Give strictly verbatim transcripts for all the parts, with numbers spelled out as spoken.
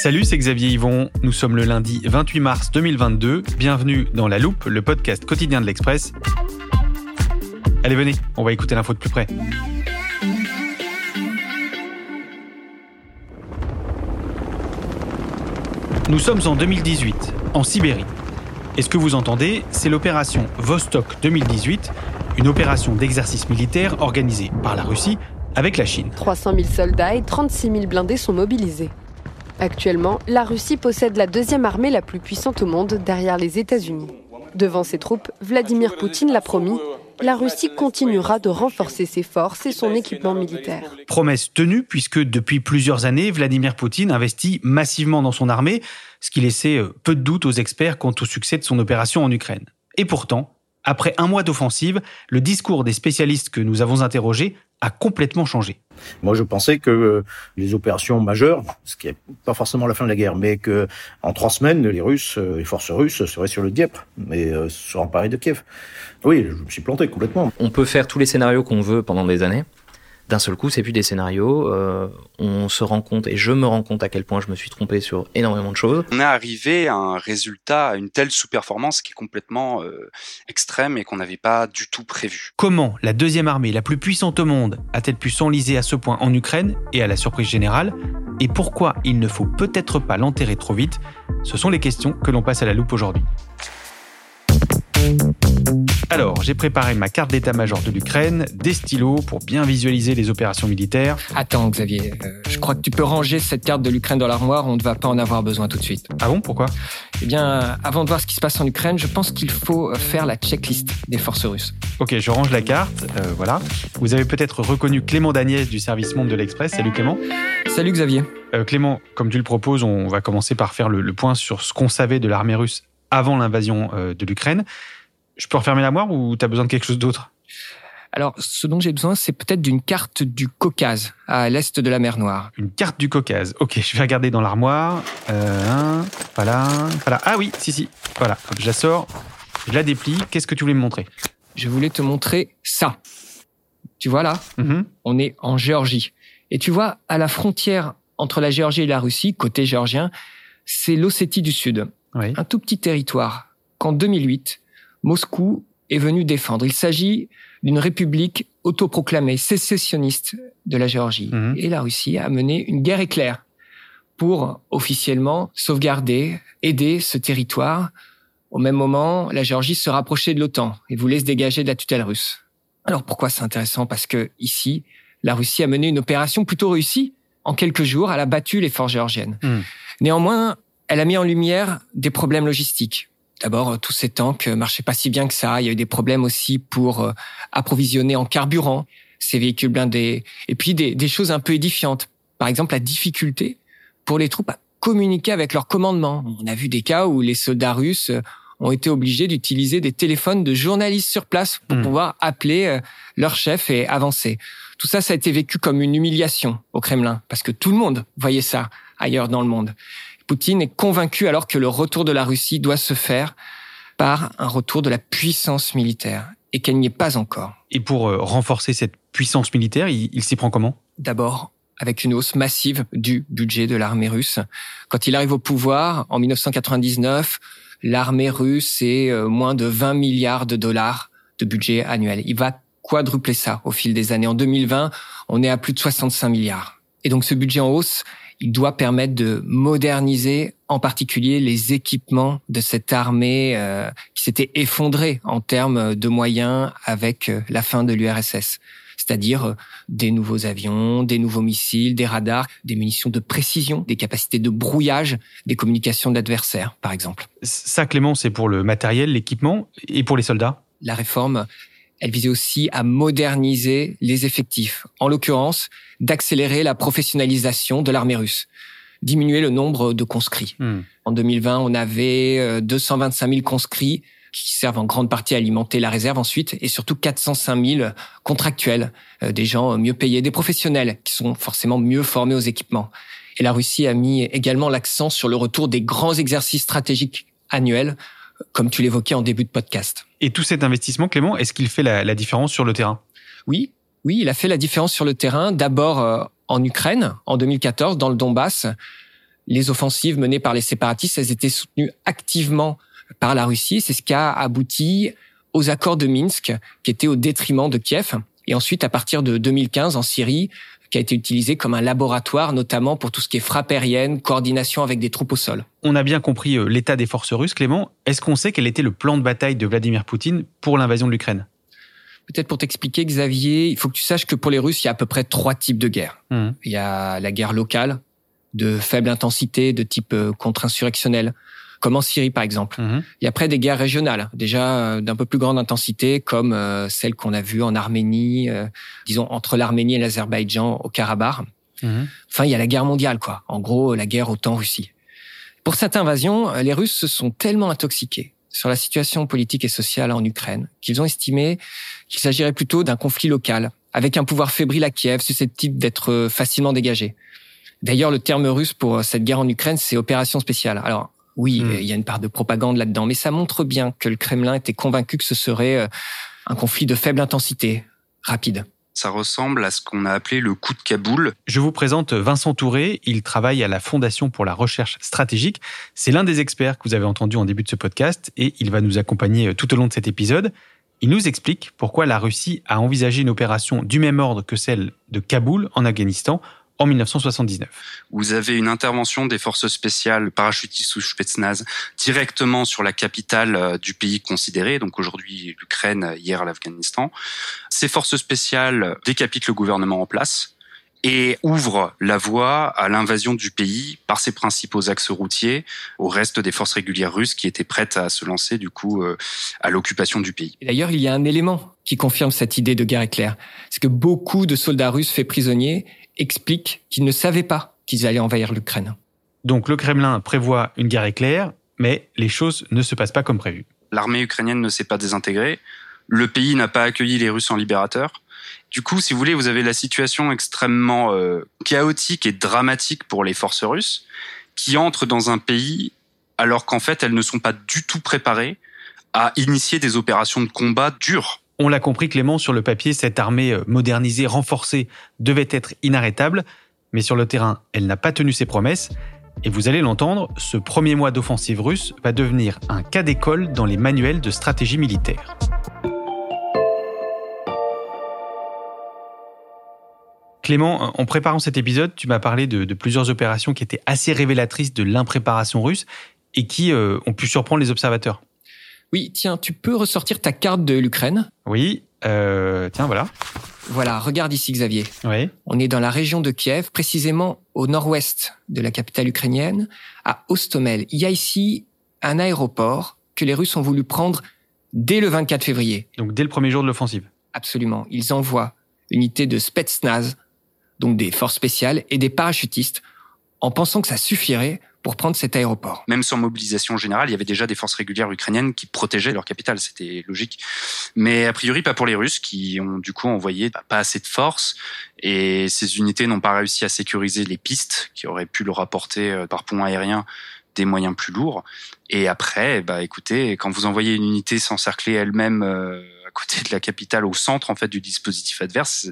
Salut, c'est Xavier Yvon. Nous sommes le lundi vingt-huit mars deux mille vingt-deux. Bienvenue dans La Loupe, le podcast quotidien de l'Express. Allez, venez, on va écouter l'info de plus près. Nous sommes en deux mille dix-huit, en Sibérie. Et ce que vous entendez, c'est l'opération Vostok deux mille dix-huit, une opération d'exercice militaire organisée par la Russie avec la Chine. trois cent mille soldats et trente-six mille blindés sont mobilisés. Actuellement, la Russie possède la deuxième armée la plus puissante au monde, derrière les États-Unis. Devant ses troupes, Vladimir Poutine l'a promis, la Russie continuera de renforcer ses forces et son équipement militaire. Promesse tenue, puisque depuis plusieurs années, Vladimir Poutine investit massivement dans son armée, ce qui laissait peu de doute aux experts quant au succès de son opération en Ukraine. Et pourtant, après un mois d'offensive, le discours des spécialistes que nous avons interrogés a complètement changé. Moi, je pensais que les opérations majeures, ce qui n'est pas forcément la fin de la guerre, mais qu'en trois semaines, les Russes, les forces russes seraient sur le Dniepr, mais euh, sur emparées de Kiev. Oui, je me suis planté complètement. On peut faire tous les scénarios qu'on veut pendant des années. D'un seul coup, c'est plus des scénarios. Euh, on se rend compte, et je me rends compte à quel point je me suis trompé sur énormément de choses. On est arrivé à un résultat, à une telle sous-performance qui est complètement euh, extrême et qu'on n'avait pas du tout prévu. Comment la deuxième armée la plus puissante au monde a-t-elle pu s'enliser à ce point en Ukraine et à la surprise générale ? Et pourquoi il ne faut peut-être pas l'enterrer trop vite ? Ce sont les questions que l'on passe à la loupe aujourd'hui. Alors, j'ai préparé ma carte d'état-major de l'Ukraine, des stylos pour bien visualiser les opérations militaires. Attends, Xavier, euh, je crois que tu peux ranger cette carte de l'Ukraine dans l'armoire, on ne va pas en avoir besoin tout de suite. Ah bon, pourquoi ? Eh bien, avant de voir ce qui se passe en Ukraine, je pense qu'il faut faire la checklist des forces russes. Ok, je range la carte, euh, voilà. Vous avez peut-être reconnu Clément Daniès du service Monde de l'Express. Salut Clément. Salut Xavier. Euh, Clément, comme tu le proposes, on va commencer par faire le, le point sur ce qu'on savait de l'armée russe avant l'invasion euh, de l'Ukraine. Je peux refermer la moire ou tu as besoin de quelque chose d'autre ? Alors, ce dont j'ai besoin, c'est peut-être d'une carte du Caucase, à l'est de la mer Noire. Une carte du Caucase. Ok, je vais regarder dans l'armoire. Euh, voilà, voilà. Ah oui, si, si. Voilà, hop, je la sors, je la déplie. Qu'est-ce que tu voulais me montrer ? Je voulais te montrer ça. Tu vois là ? Mm-hmm. On est en Géorgie. Et tu vois, à la frontière entre la Géorgie et la Russie, côté géorgien, c'est l'Ossétie du Sud. Oui. Un tout petit territoire qu'en deux mille huit... Moscou est venu défendre. Il s'agit d'une république autoproclamée, sécessionniste de la Géorgie. Mmh. Et la Russie a mené une guerre éclair pour officiellement sauvegarder, aider ce territoire. Au même moment, la Géorgie se rapprochait de l'OTAN et voulait se dégager de la tutelle russe. Alors pourquoi c'est intéressant ? Parce que ici, la Russie a mené une opération plutôt réussie. En quelques jours, elle a battu les forces géorgiennes. Mmh. Néanmoins, elle a mis en lumière des problèmes logistiques. D'abord, tous ces tanks marchaient pas si bien que ça. Il y a eu des problèmes aussi pour approvisionner en carburant ces véhicules blindés. Et puis, des, des choses un peu édifiantes. Par exemple, la difficulté pour les troupes à communiquer avec leur commandement. On a vu des cas où les soldats russes ont été obligés d'utiliser des téléphones de journalistes sur place pour mmh. pouvoir appeler leur chef et avancer. Tout ça, ça a été vécu comme une humiliation au Kremlin, parce que tout le monde voyait ça ailleurs dans le monde. Poutine est convaincu alors que le retour de la Russie doit se faire par un retour de la puissance militaire, et qu'elle n'y est pas encore. Et pour euh, renforcer cette puissance militaire, il, il s'y prend comment ? D'abord, avec une hausse massive du budget de l'armée russe. Quand il arrive au pouvoir, en dix-neuf cent quatre-vingt-dix-neuf, l'armée russe est euh, moins de vingt milliards de dollars de budget annuel. Il va quadrupler ça au fil des années. En deux mille vingt, on est à plus de soixante-cinq milliards. Et donc ce budget en hausse, il doit permettre de moderniser en particulier les équipements de cette armée euh, qui s'était effondrée en termes de moyens avec la fin de l'U R S S. C'est-à-dire des nouveaux avions, des nouveaux missiles, des radars, des munitions de précision, des capacités de brouillage des communications de l'adversaire, par exemple. Ça, Clément, c'est pour le matériel, l'équipement et pour les soldats ? La réforme, elle visait aussi à moderniser les effectifs, en l'occurrence, d'accélérer la professionnalisation de l'armée russe, diminuer le nombre de conscrits. Mmh. En deux mille vingt, on avait deux cent vingt-cinq mille conscrits qui servent en grande partie à alimenter la réserve ensuite, et surtout quatre cent cinq mille contractuels, euh, des gens mieux payés, des professionnels qui sont forcément mieux formés aux équipements. Et la Russie a mis également l'accent sur le retour des grands exercices stratégiques annuels, comme tu l'évoquais en début de podcast. Et tout cet investissement, Clément, est-ce qu'il fait la, la différence sur le terrain ? Oui, oui, il a fait la différence sur le terrain, d'abord euh, en Ukraine, en deux mille quatorze, dans le Donbass. Les offensives menées par les séparatistes, elles étaient soutenues activement par la Russie. C'est ce qui a abouti aux accords de Minsk, qui étaient au détriment de Kiev. Et ensuite, à partir de deux mille quinze, en Syrie, qui a été utilisé comme un laboratoire, notamment pour tout ce qui est frappe aérienne, coordination avec des troupes au sol. On a bien compris l'état des forces russes, Clément. Est-ce qu'on sait quel était le plan de bataille de Vladimir Poutine pour l'invasion de l'Ukraine ? Peut-être pour t'expliquer, Xavier, il faut que tu saches que pour les Russes, il y a à peu près trois types de guerres. Mmh. Il y a la guerre locale, de faible intensité, de type contre-insurrectionnel, comme en Syrie par exemple. Mmh. Et après, des guerres régionales, déjà d'un peu plus grande intensité, comme euh, celle qu'on a vue en Arménie, euh, disons entre l'Arménie et l'Azerbaïdjan au Karabakh. Mmh. Enfin, il y a la guerre mondiale, quoi. En gros, la guerre OTAN-Russie. Pour cette invasion, les Russes se sont tellement intoxiqués sur la situation politique et sociale en Ukraine qu'ils ont estimé qu'il s'agirait plutôt d'un conflit local, avec un pouvoir fébrile à Kiev, susceptible d'être facilement dégagé. D'ailleurs, le terme russe pour cette guerre en Ukraine, c'est « opération spéciale ». Alors, oui, mmh. il y a une part de propagande là-dedans, mais ça montre bien que le Kremlin était convaincu que ce serait un conflit de faible intensité, rapide. Ça ressemble à ce qu'on a appelé le coup de Kaboul. Je vous présente Vincent Touré, il travaille à la Fondation pour la recherche stratégique. C'est l'un des experts que vous avez entendu en début de ce podcast et il va nous accompagner tout au long de cet épisode. Il nous explique pourquoi la Russie a envisagé une opération du même ordre que celle de Kaboul en Afghanistan, en dix-neuf cent soixante-dix-neuf. Vous avez une intervention des forces spéciales parachutistes ou Spetsnaz directement sur la capitale du pays considéré, donc aujourd'hui l'Ukraine, hier l'Afghanistan. Ces forces spéciales décapitent le gouvernement en place et ouvrent la voie à l'invasion du pays par ses principaux axes routiers au reste des forces régulières russes qui étaient prêtes à se lancer du coup à l'occupation du pays. Et d'ailleurs, il y a un élément qui confirme cette idée de guerre éclair, c'est que beaucoup de soldats russes faits prisonniers explique qu'ils ne savaient pas qu'ils allaient envahir l'Ukraine. Donc le Kremlin prévoit une guerre éclair, mais les choses ne se passent pas comme prévu. L'armée ukrainienne ne s'est pas désintégrée, le pays n'a pas accueilli les Russes en libérateurs. Du coup, si vous voulez, vous avez la situation extrêmement euh, chaotique et dramatique pour les forces russes qui entrent dans un pays alors qu'en fait, elles ne sont pas du tout préparées à initier des opérations de combat dures. On l'a compris, Clément, sur le papier, cette armée modernisée, renforcée, devait être inarrêtable. Mais sur le terrain, elle n'a pas tenu ses promesses. Et vous allez l'entendre, ce premier mois d'offensive russe va devenir un cas d'école dans les manuels de stratégie militaire. Clément, en préparant cet épisode, tu m'as parlé de, de plusieurs opérations qui étaient assez révélatrices de l'impréparation russe et qui euh, ont pu surprendre les observateurs. Oui, tiens, tu peux ressortir ta carte de l'Ukraine ? Oui, euh, tiens, voilà. Voilà, regarde ici, Xavier. Oui. On est dans la région de Kiev, précisément au nord-ouest de la capitale ukrainienne, à Hostomel. Il y a ici un aéroport que les Russes ont voulu prendre dès le vingt-quatre février. Donc dès le premier jour de l'offensive. Absolument. Ils envoient une unité de Spetsnaz, donc des forces spéciales et des parachutistes, en pensant que ça suffirait pour prendre cet aéroport. Même sans mobilisation générale, il y avait déjà des forces régulières ukrainiennes qui protégeaient leur capitale, c'était logique. Mais a priori, pas pour les Russes, qui ont du coup envoyé pas assez de forces, et ces unités n'ont pas réussi à sécuriser les pistes, qui auraient pu leur apporter par pont aérien des moyens plus lourds. Et après, bah écoutez, quand vous envoyez une unité s'encercler elle-même euh, à côté de la capitale, au centre en fait du dispositif adverse,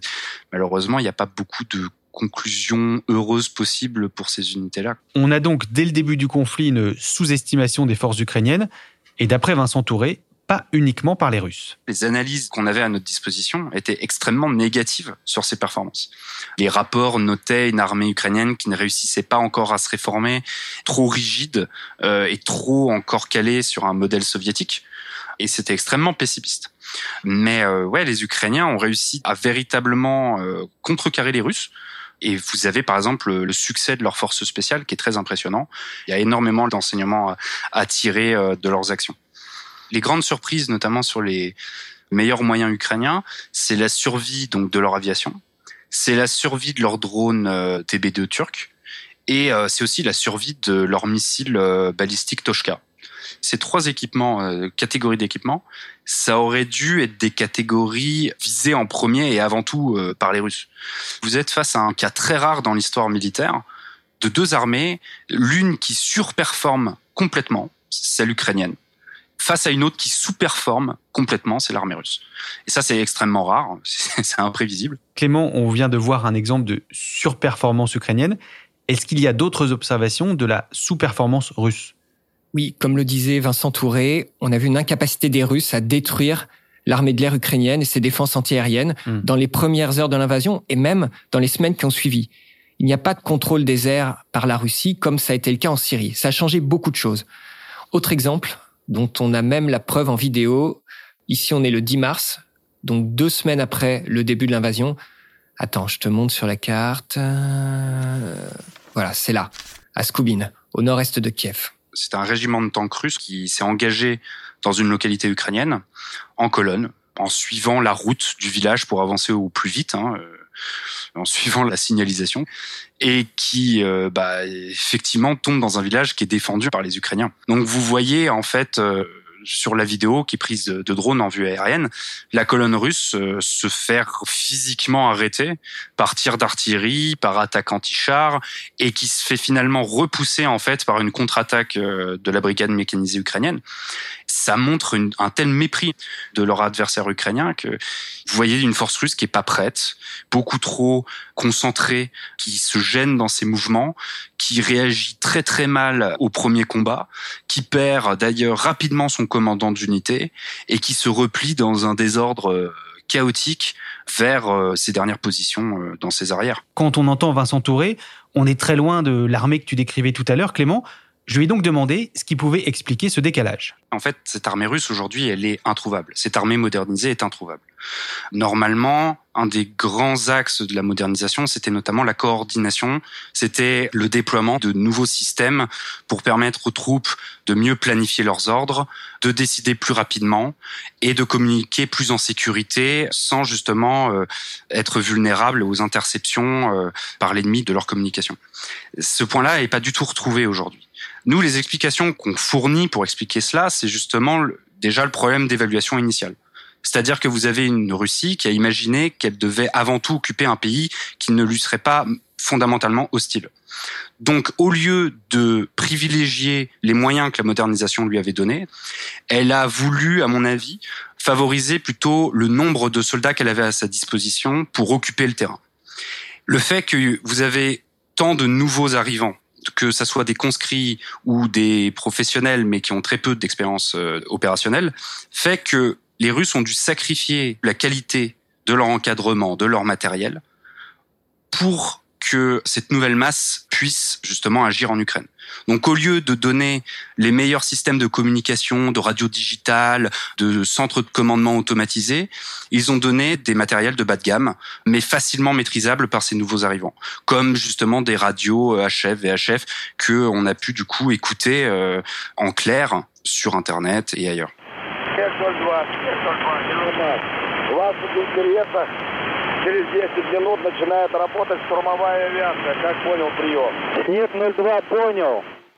malheureusement, il n'y a pas beaucoup de conclusion heureuse possible pour ces unités-là. On a donc, dès le début du conflit, une sous-estimation des forces ukrainiennes. Et d'après Vincent Touré, pas uniquement par les Russes. Les analyses qu'on avait à notre disposition étaient extrêmement négatives sur ces performances. Les rapports notaient une armée ukrainienne qui ne réussissait pas encore à se réformer, trop rigide euh, et trop encore calée sur un modèle soviétique. Et c'était extrêmement pessimiste. Mais euh, ouais, les Ukrainiens ont réussi à véritablement euh, contrecarrer les Russes. Et vous avez par exemple le succès de leurs forces spéciales qui est très impressionnant. Il y a énormément d'enseignements à tirer de leurs actions. Les grandes surprises, notamment sur les meilleurs moyens ukrainiens, c'est la survie donc de leur aviation, c'est la survie de leurs drones T B deux turcs et c'est aussi la survie de leurs missiles balistiques Toshka. Ces trois équipements, euh, catégories d'équipements, ça aurait dû être des catégories visées en premier et avant tout euh, par les Russes. Vous êtes face à un cas très rare dans l'histoire militaire de deux armées, l'une qui surperforme complètement, c'est l'ukrainienne, face à une autre qui sous-performe complètement, c'est l'armée russe. Et ça, c'est extrêmement rare, c'est imprévisible. Clément, on vient de voir un exemple de surperformance ukrainienne. Est-ce qu'il y a d'autres observations de la sous-performance russe ? Oui, comme le disait Vincent Touré, on a vu une incapacité des Russes à détruire l'armée de l'air ukrainienne et ses défenses antiaériennes mmh. dans les premières heures de l'invasion et même dans les semaines qui ont suivi. Il n'y a pas de contrôle des airs par la Russie comme ça a été le cas en Syrie. Ça a changé beaucoup de choses. Autre exemple, dont on a même la preuve en vidéo, ici on est le dix mars, donc deux semaines après le début de l'invasion. Attends, je te montre sur la carte. Euh... Voilà, c'est là, à Skoubine, au nord-est de Kiev. C'est un régiment de tanks russe qui s'est engagé dans une localité ukrainienne, en colonne, en suivant la route du village pour avancer au plus vite, hein, en suivant la signalisation, et qui, euh, bah, effectivement, tombe dans un village qui est défendu par les Ukrainiens. Donc, vous voyez, en fait, euh, sur la vidéo qui est prise de, de drone en vue aérienne, la colonne russe euh, se faire physiquement arrêter par tir d'artillerie, par attaque anti-char, et qui se fait finalement repousser en fait par une contre-attaque euh, de la brigade mécanisée ukrainienne. Ça montre une, un tel mépris de leur adversaire ukrainien que vous voyez une force russe qui est pas prête, beaucoup trop concentrée, qui se gêne dans ses mouvements, qui réagit très très mal au premier combat, qui perd d'ailleurs rapidement son commandant d'unité et qui se replie dans un désordre chaotique vers ses dernières positions dans ses arrières. Quand on entend Vincent Touré, on est très loin de l'armée que tu décrivais tout à l'heure, Clément. Je lui ai donc demandé ce qui pouvait expliquer ce décalage. En fait, cette armée russe, aujourd'hui, elle est introuvable. Cette armée modernisée est introuvable. Normalement, un des grands axes de la modernisation, c'était notamment la coordination, c'était le déploiement de nouveaux systèmes pour permettre aux troupes de mieux planifier leurs ordres, de décider plus rapidement et de communiquer plus en sécurité sans justement euh, être vulnérables aux interceptions euh, par l'ennemi de leur communication. Ce point-là n'est pas du tout retrouvé aujourd'hui. Nous, les explications qu'on fournit pour expliquer cela, c'est justement le, déjà le problème d'évaluation initiale. C'est-à-dire que vous avez une Russie qui a imaginé qu'elle devait avant tout occuper un pays qui ne lui serait pas fondamentalement hostile. Donc, au lieu de privilégier les moyens que la modernisation lui avait donnés, elle a voulu, à mon avis, favoriser plutôt le nombre de soldats qu'elle avait à sa disposition pour occuper le terrain. Le fait que vous avez tant de nouveaux arrivants, que ça soit des conscrits ou des professionnels, mais qui ont très peu d'expérience opérationnelle, fait que les Russes ont dû sacrifier la qualité de leur encadrement, de leur matériel, pour que cette nouvelle masse puisse justement agir en Ukraine. Donc au lieu de donner les meilleurs systèmes de communication, de radio digitale, de centres de commandement automatisés, ils ont donné des matériels de bas de gamme, mais facilement maîtrisables par ces nouveaux arrivants, comme justement des radios H F, V H F, qu'on a pu du coup écouter euh, en clair sur Internet et ailleurs.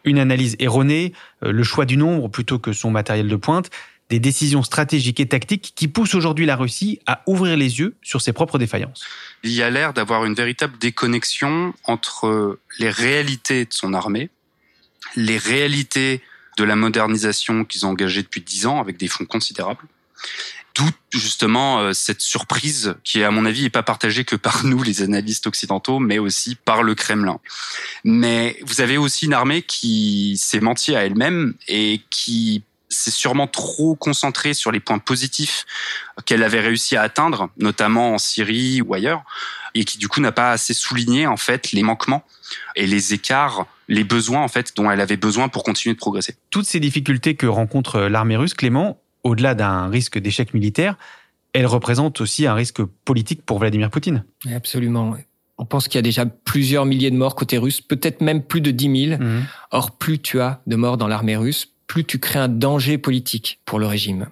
Une analyse erronée, le choix du nombre plutôt que son matériel de pointe, des décisions stratégiques et tactiques qui poussent aujourd'hui la Russie à ouvrir les yeux sur ses propres défaillances. Il y a l'air d'avoir une véritable déconnexion entre les réalités de son armée, les réalités de la modernisation qu'ils ont engagée depuis dix ans avec des fonds considérables. D'où justement euh, cette surprise qui, à mon avis, n'est pas partagée que par nous, les analystes occidentaux, mais aussi par le Kremlin. Mais vous avez aussi une armée qui s'est mentie à elle-même et qui s'est sûrement trop concentrée sur les points positifs qu'elle avait réussi à atteindre, notamment en Syrie ou ailleurs, et qui du coup n'a pas assez souligné en fait les manquements et les écarts, les besoins en fait dont elle avait besoin pour continuer de progresser. Toutes ces difficultés que rencontre l'armée russe, Clément, au-delà d'un risque d'échec militaire, elle représente aussi un risque politique pour Vladimir Poutine. Absolument. On pense qu'il y a déjà plusieurs milliers de morts côté russe, peut-être même plus de dix mille. Mmh. Or, plus tu as de morts dans l'armée russe, plus tu crées un danger politique pour le régime.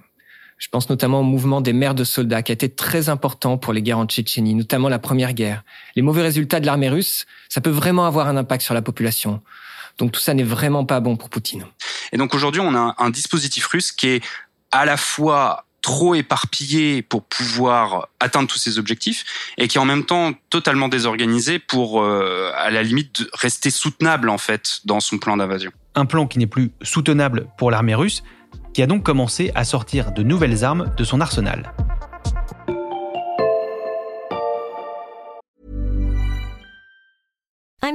Je pense notamment au mouvement des mères de soldats qui a été très important pour les guerres en Tchétchénie, notamment la première guerre. Les mauvais résultats de l'armée russe, ça peut vraiment avoir un impact sur la population. Donc tout ça n'est vraiment pas bon pour Poutine. Et donc aujourd'hui, on a un dispositif russe qui est à la fois trop éparpillé pour pouvoir atteindre tous ses objectifs et qui est en même temps totalement désorganisé pour, euh, à la limite, rester soutenable en fait dans son plan d'invasion. Un plan qui n'est plus soutenable pour l'armée russe, qui a donc commencé à sortir de nouvelles armes de son arsenal. I'm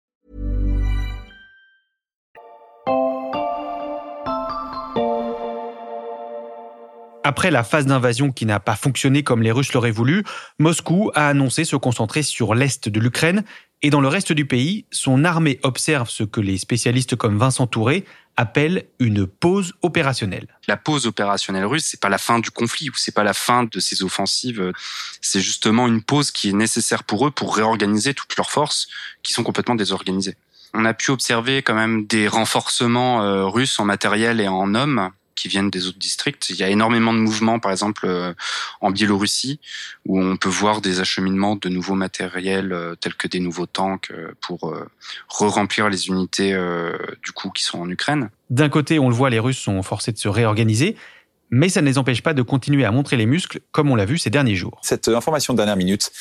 Après la phase d'invasion qui n'a pas fonctionné comme les Russes l'auraient voulu, Moscou a annoncé se concentrer sur l'est de l'Ukraine et dans le reste du pays, son armée observe ce que les spécialistes comme Vincent Touré appellent une pause opérationnelle. La pause opérationnelle russe, c'est pas la fin du conflit ou c'est pas la fin de ces offensives, c'est justement une pause qui est nécessaire pour eux pour réorganiser toutes leurs forces qui sont complètement désorganisées. On a pu observer quand même des renforcements euh, russes en matériel et en hommes qui viennent des autres districts. Il y a énormément de mouvements, par exemple, euh, en Biélorussie, où on peut voir des acheminements de nouveaux matériels, euh, tels que des nouveaux tanks, euh, pour euh, re-remplir les unités euh, du coup qui sont en Ukraine. D'un côté, on le voit, les Russes sont forcés de se réorganiser, mais ça ne les empêche pas de continuer à montrer les muscles, comme on l'a vu ces derniers jours. Cette information de dernière minute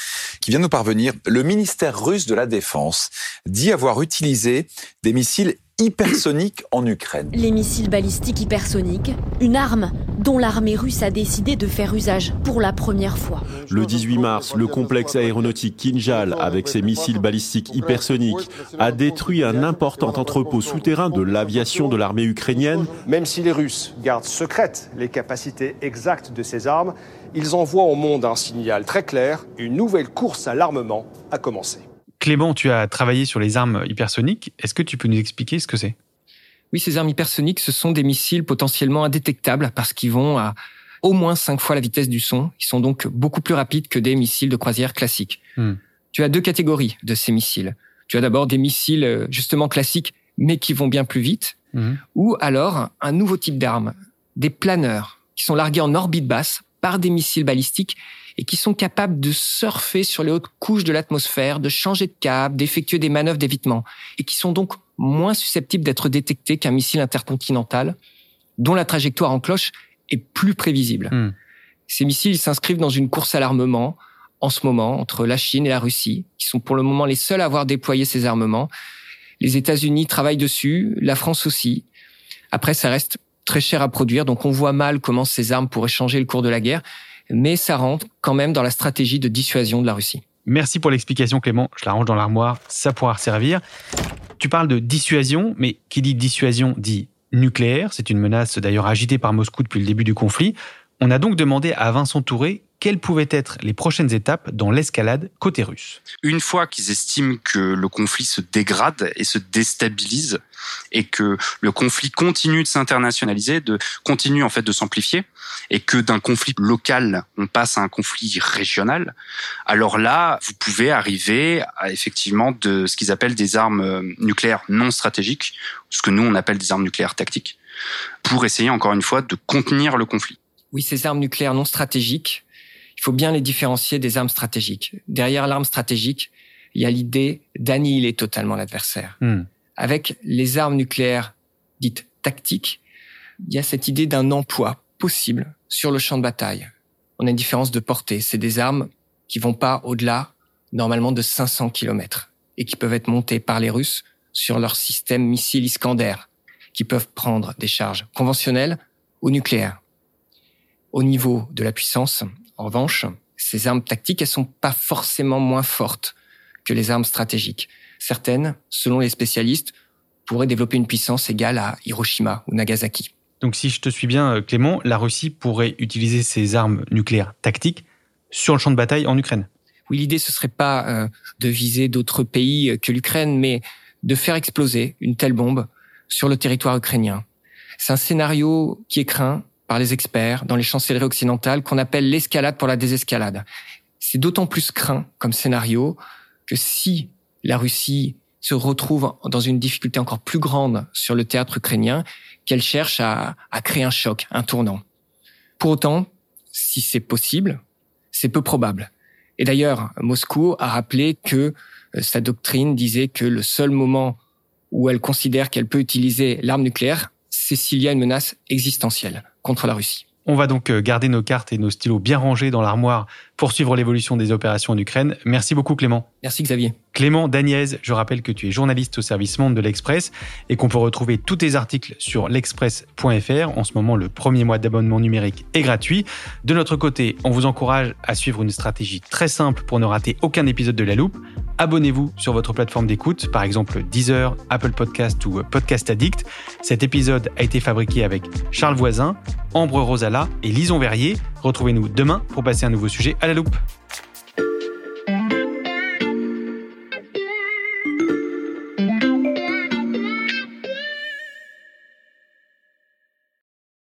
qui vient de nous parvenir, le ministère russe de la Défense dit avoir utilisé des missiles hypersoniques en Ukraine. Les missiles balistiques hypersoniques, une arme dont l'armée russe a décidé de faire usage pour la première fois. Le dix-huit mars, le complexe aéronautique Kinjal, avec ses missiles balistiques hypersoniques, a détruit un important entrepôt souterrain de l'aviation de l'armée ukrainienne. Même si les Russes gardent secrètes les capacités exactes de ces armes, ils envoient au monde un signal très clair, une nouvelle course à l'armement a commencé. Clément, tu as travaillé sur les armes hypersoniques. Est-ce que tu peux nous expliquer ce que c'est ? Oui, ces armes hypersoniques, ce sont des missiles potentiellement indétectables parce qu'ils vont à au moins cinq fois la vitesse du son. Ils sont donc beaucoup plus rapides que des missiles de croisière classiques. Hmm. Tu as deux catégories de ces missiles. Tu as d'abord des missiles justement classiques, mais qui vont bien plus vite. Hmm. Ou alors un nouveau type d'armes, des planeurs, qui sont largués en orbite basse par des missiles balistiques et qui sont capables de surfer sur les hautes couches de l'atmosphère, de changer de cap, d'effectuer des manœuvres d'évitement, et qui sont donc moins susceptibles d'être détectés qu'un missile intercontinental, dont la trajectoire en cloche est plus prévisible. Mmh. Ces missiles s'inscrivent dans une course à l'armement, en ce moment, entre la Chine et la Russie, qui sont pour le moment les seuls à avoir déployé ces armements. Les États-Unis travaillent dessus, la France aussi. Après, ça reste très cher à produire, donc on voit mal comment ces armes pourraient changer le cours de la guerre, mais ça rentre quand même dans la stratégie de dissuasion de la Russie. Merci pour l'explication, Clément. Je la range dans l'armoire, ça pourra servir. Tu parles de dissuasion, mais qui dit dissuasion dit nucléaire. C'est une menace d'ailleurs agitée par Moscou depuis le début du conflit. On a donc demandé à Vincent Touré quelles pouvaient être les prochaines étapes dans l'escalade côté russe. Une fois qu'ils estiment que le conflit se dégrade et se déstabilise et que le conflit continue de s'internationaliser, de, continue en fait de s'amplifier et que d'un conflit local, on passe à un conflit régional, alors là, vous pouvez arriver à effectivement de ce qu'ils appellent des armes nucléaires non stratégiques, ce que nous on appelle des armes nucléaires tactiques, pour essayer encore une fois de contenir le conflit. Oui, ces armes nucléaires non stratégiques, il faut bien les différencier des armes stratégiques. Derrière l'arme stratégique, il y a l'idée d'annihiler totalement l'adversaire. Mmh. Avec les armes nucléaires dites tactiques, il y a cette idée d'un emploi possible sur le champ de bataille. On a une différence de portée. C'est des armes qui vont pas au-delà, normalement, de cinq cents kilomètres et qui peuvent être montées par les Russes sur leur système missile Iskander, qui peuvent prendre des charges conventionnelles ou nucléaires. Au niveau de la puissance, en revanche, ces armes tactiques, elles sont pas forcément moins fortes que les armes stratégiques. Certaines, selon les spécialistes, pourraient développer une puissance égale à Hiroshima ou Nagasaki. Donc si je te suis bien, Clément, la Russie pourrait utiliser ses armes nucléaires tactiques sur le champ de bataille en Ukraine. Oui, l'idée, ce serait pas euh, de viser d'autres pays que l'Ukraine, mais de faire exploser une telle bombe sur le territoire ukrainien. C'est un scénario qui est craint par les experts dans les chancelleries occidentales qu'on appelle l'escalade pour la désescalade. C'est d'autant plus craint comme scénario que si la Russie se retrouve dans une difficulté encore plus grande sur le théâtre ukrainien, qu'elle cherche à, à créer un choc, un tournant. Pour autant, si c'est possible, c'est peu probable. Et d'ailleurs, Moscou a rappelé que euh, sa doctrine disait que le seul moment où elle considère qu'elle peut utiliser l'arme nucléaire, c'est s'il y a une menace existentielle contre la Russie. On va donc garder nos cartes et nos stylos bien rangés dans l'armoire pour suivre l'évolution des opérations en Ukraine. Merci beaucoup Clément. Merci Xavier. Clément Daniès, je rappelle que tu es journaliste au service Monde de l'Express et qu'on peut retrouver tous tes articles sur l'express point f r. En ce moment, le premier mois d'abonnement numérique est gratuit. De notre côté, on vous encourage à suivre une stratégie très simple pour ne rater aucun épisode de La Loupe. Abonnez-vous sur votre plateforme d'écoute, par exemple Deezer, Apple Podcast ou Podcast Addict. Cet épisode a été fabriqué avec Charles Voisin, Ambre Rosala et Lison Verrier. Retrouvez-nous demain pour passer un nouveau sujet à la loupe.